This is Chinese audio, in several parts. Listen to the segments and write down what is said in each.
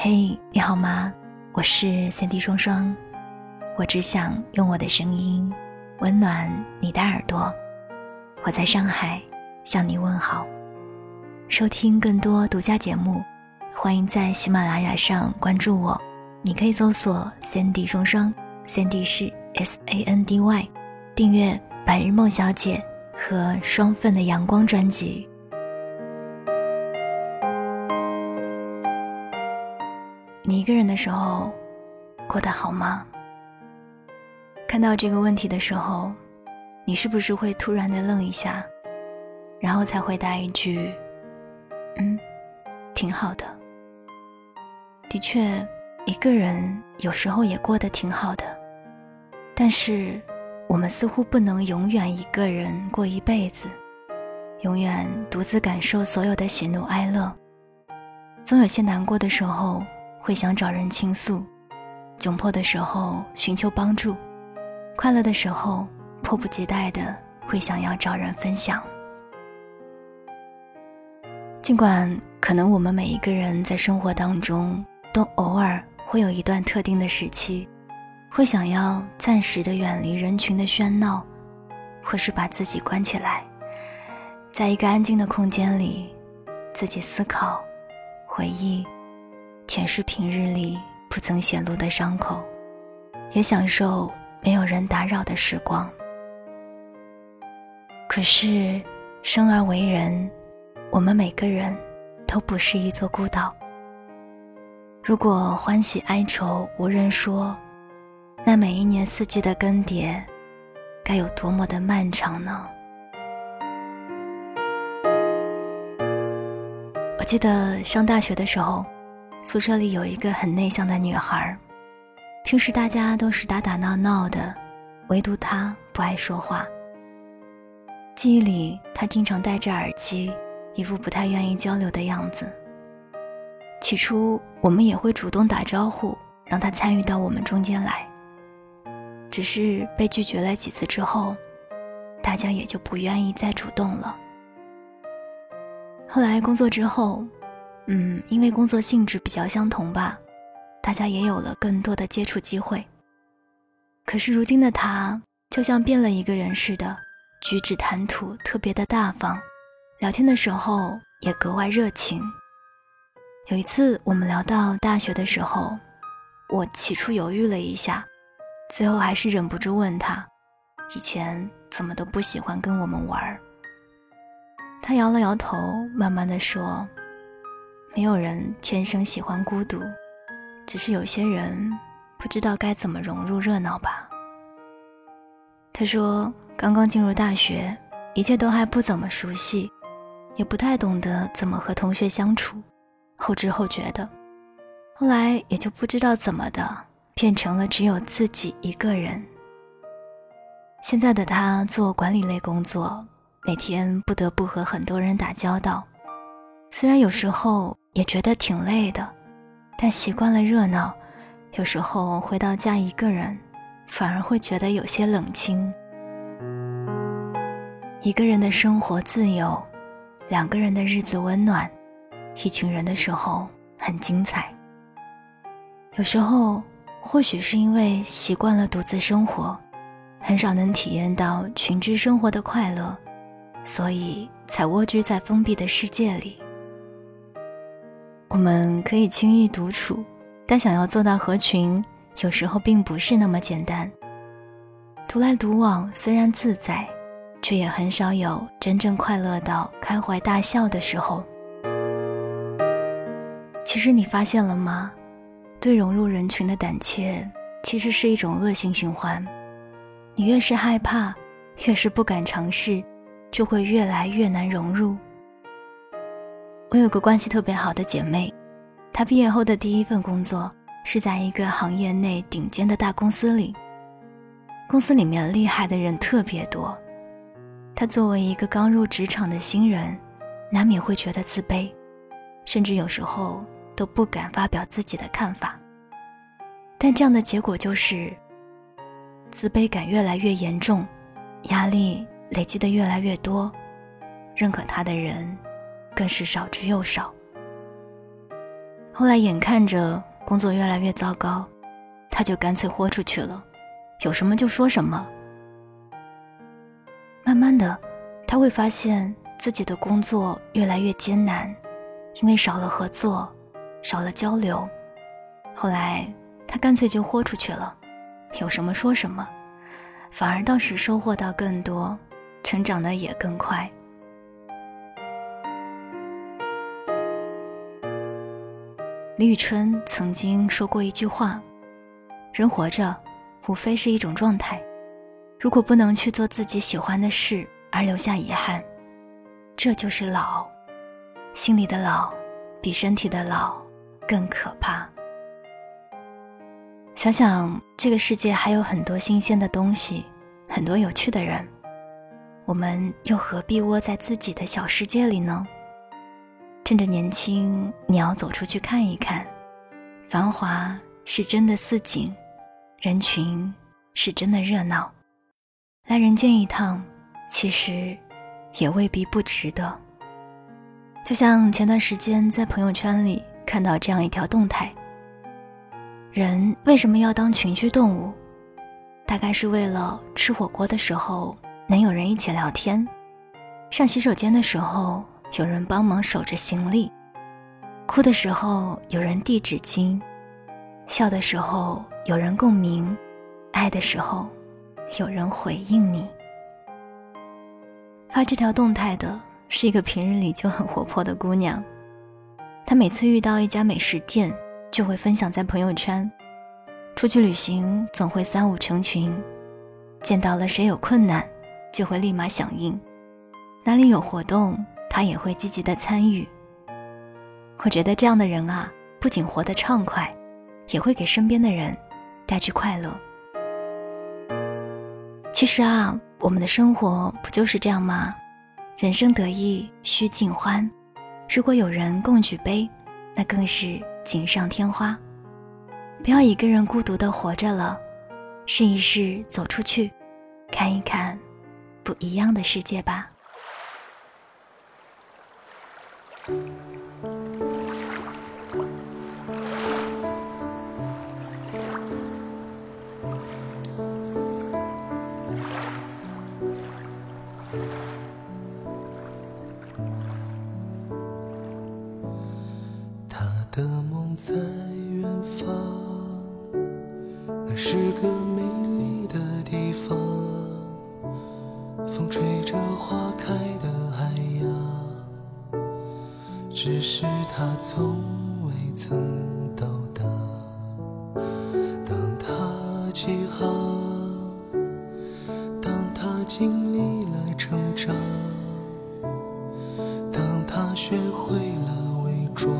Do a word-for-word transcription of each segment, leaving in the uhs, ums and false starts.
嘿、hey, 你好吗？我是三 D 双双，我只想用我的声音温暖你的耳朵。我在上海向你问好。收听更多独家节目，欢迎在喜马拉雅上关注我，你可以搜索三 D 双双，三 D 是 S A N D Y， 订阅白日梦小姐和双份的阳光专辑。你一个人的时候过得好吗？看到这个问题的时候，你是不是会突然的愣一下，然后才回答一句嗯，挺好的。的确，一个人有时候也过得挺好的，但是我们似乎不能永远一个人过一辈子，永远独自感受所有的喜怒哀乐。总有些难过的时候会想找人倾诉，窘迫的时候寻求帮助，快乐的时候迫不及待的会想要找人分享。尽管可能我们每一个人在生活当中都偶尔会有一段特定的时期，会想要暂时的远离人群的喧闹，或是把自己关起来，在一个安静的空间里，自己思考、回忆，舔舐平日里不曾显露的伤口，也享受没有人打扰的时光。可是生而为人，我们每个人都不是一座孤岛。如果欢喜哀愁无人说，那每一年四季的更迭该有多么的漫长呢？我记得上大学的时候，宿舍里有一个很内向的女孩，平时大家都是打打闹闹的，唯独她不爱说话。记忆里她经常戴着耳机，一副不太愿意交流的样子。起初我们也会主动打招呼，让她参与到我们中间来，只是被拒绝了几次之后，大家也就不愿意再主动了。后来工作之后，嗯，因为工作性质比较相同吧，大家也有了更多的接触机会。可是如今的她就像变了一个人似的，举止谈吐特别的大方，聊天的时候也格外热情。有一次我们聊到大学的时候，我起初犹豫了一下，最后还是忍不住问她，以前怎么都不喜欢跟我们玩。她摇了摇头，慢慢地说，没有人天生喜欢孤独，只是有些人不知道该怎么融入热闹吧。他说，刚刚进入大学，一切都还不怎么熟悉，也不太懂得怎么和同学相处，后知后觉的，后来也就不知道怎么的，变成了只有自己一个人。现在的他做管理类工作，每天不得不和很多人打交道，虽然有时候也觉得挺累的，但习惯了热闹，有时候回到家一个人，反而会觉得有些冷清。一个人的生活自由，两个人的日子温暖，一群人的时候很精彩。有时候，或许是因为习惯了独自生活，很少能体验到群居生活的快乐，所以才蜗居在封闭的世界里。我们可以轻易独处，但想要做到合群，有时候并不是那么简单。独来独往虽然自在，却也很少有真正快乐到开怀大笑的时候。其实你发现了吗？对融入人群的胆怯，其实是一种恶性循环。你越是害怕，越是不敢尝试，就会越来越难融入。我有个关系特别好的姐妹，她毕业后的第一份工作是在一个行业内顶尖的大公司里，公司里面厉害的人特别多。她作为一个刚入职场的新人，难免会觉得自卑，甚至有时候都不敢发表自己的看法。但这样的结果就是，自卑感越来越严重，压力累积的越来越多，认可她的人更是少之又少。后来眼看着工作越来越糟糕，他就干脆豁出去了，有什么就说什么。慢慢的，他会发现自己的工作越来越艰难，因为少了合作，少了交流。后来他干脆就豁出去了，有什么说什么，反而倒是收获到更多，成长的也更快。李宇春曾经说过一句话，人活着无非是一种状态，如果不能去做自己喜欢的事而留下遗憾，这就是老。心里的老比身体的老更可怕。想想这个世界还有很多新鲜的东西，很多有趣的人，我们又何必窝在自己的小世界里呢？趁着年轻，你要走出去看一看，繁华是真的似锦，人群是真的热闹，来人间一趟，其实也未必不值得。就像前段时间在朋友圈里看到这样一条动态，人为什么要当群居动物？大概是为了吃火锅的时候能有人一起聊天，上洗手间的时候有人帮忙守着行李，哭的时候有人递纸巾，笑的时候有人共鸣，爱的时候有人回应你。发这条动态的是一个平日里就很活泼的姑娘，她每次遇到一家美食店就会分享在朋友圈，出去旅行总会三五成群，见到了谁有困难就会立马响应，哪里有活动他也会积极的参与。我觉得这样的人啊，不仅活得畅快，也会给身边的人带去快乐。其实啊，我们的生活不就是这样吗？人生得意须尽欢，如果有人共举杯，那更是锦上添花。不要一个人孤独的活着了，试一试走出去，看一看不一样的世界吧。他的梦在远方，那是个美丽的地方，风吹着花开的只是他从未曾到达。当他起航，当他经历了成长，当他学会了伪装，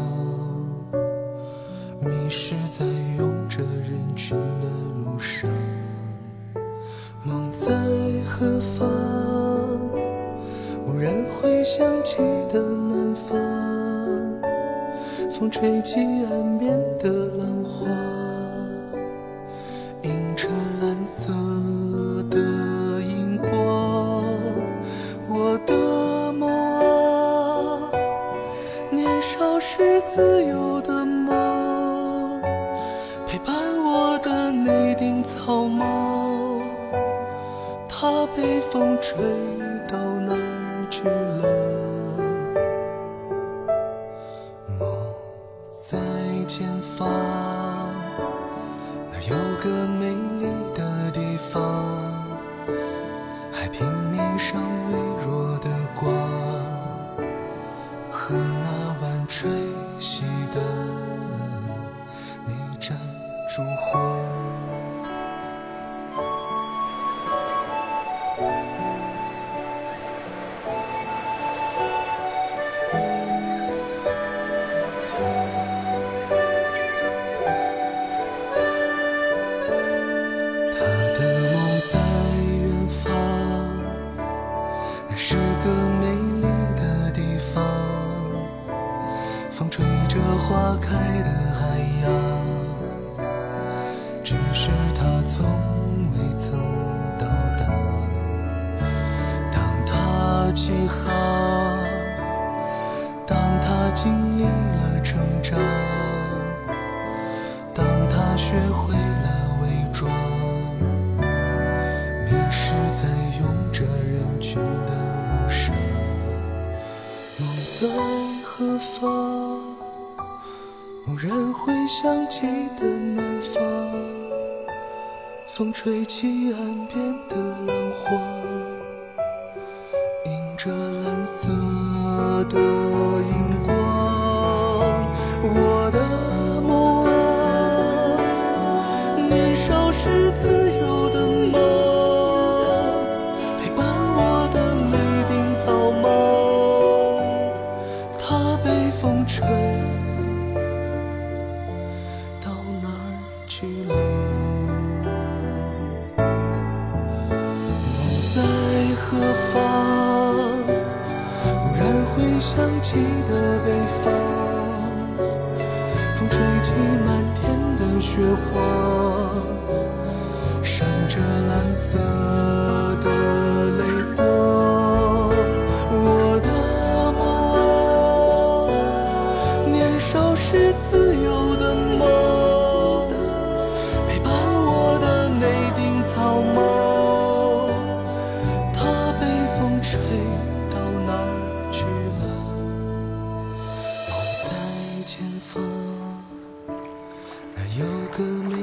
迷失在拥着人群的路上。梦在何方？蓦然回想起的南方，风吹起岸边的浪花，映着蓝色的荧光。我的梦啊，年少时自由的梦，陪伴我的那顶草帽，它被风吹到哪儿去了？前方那有个美丽的地方，海平面上微弱的光，和那晚吹熄的你站烛火。花开的海洋，只是他从未曾到达。当他起航，当他经历了成长，学会了伪装，迷失在拥着人群的路上。梦在何方？蓦然回想起的南方，风吹起岸边的浪花，映着蓝色的荧光。我的梦啊，年少时自由的梦，陪伴我的每顶草帽，它被风吹去了。梦在何方？蓦然回想起的北方，风吹起满天的雪花，闪着蓝色的泪光。我的梦啊，年少时自由的梦，有个美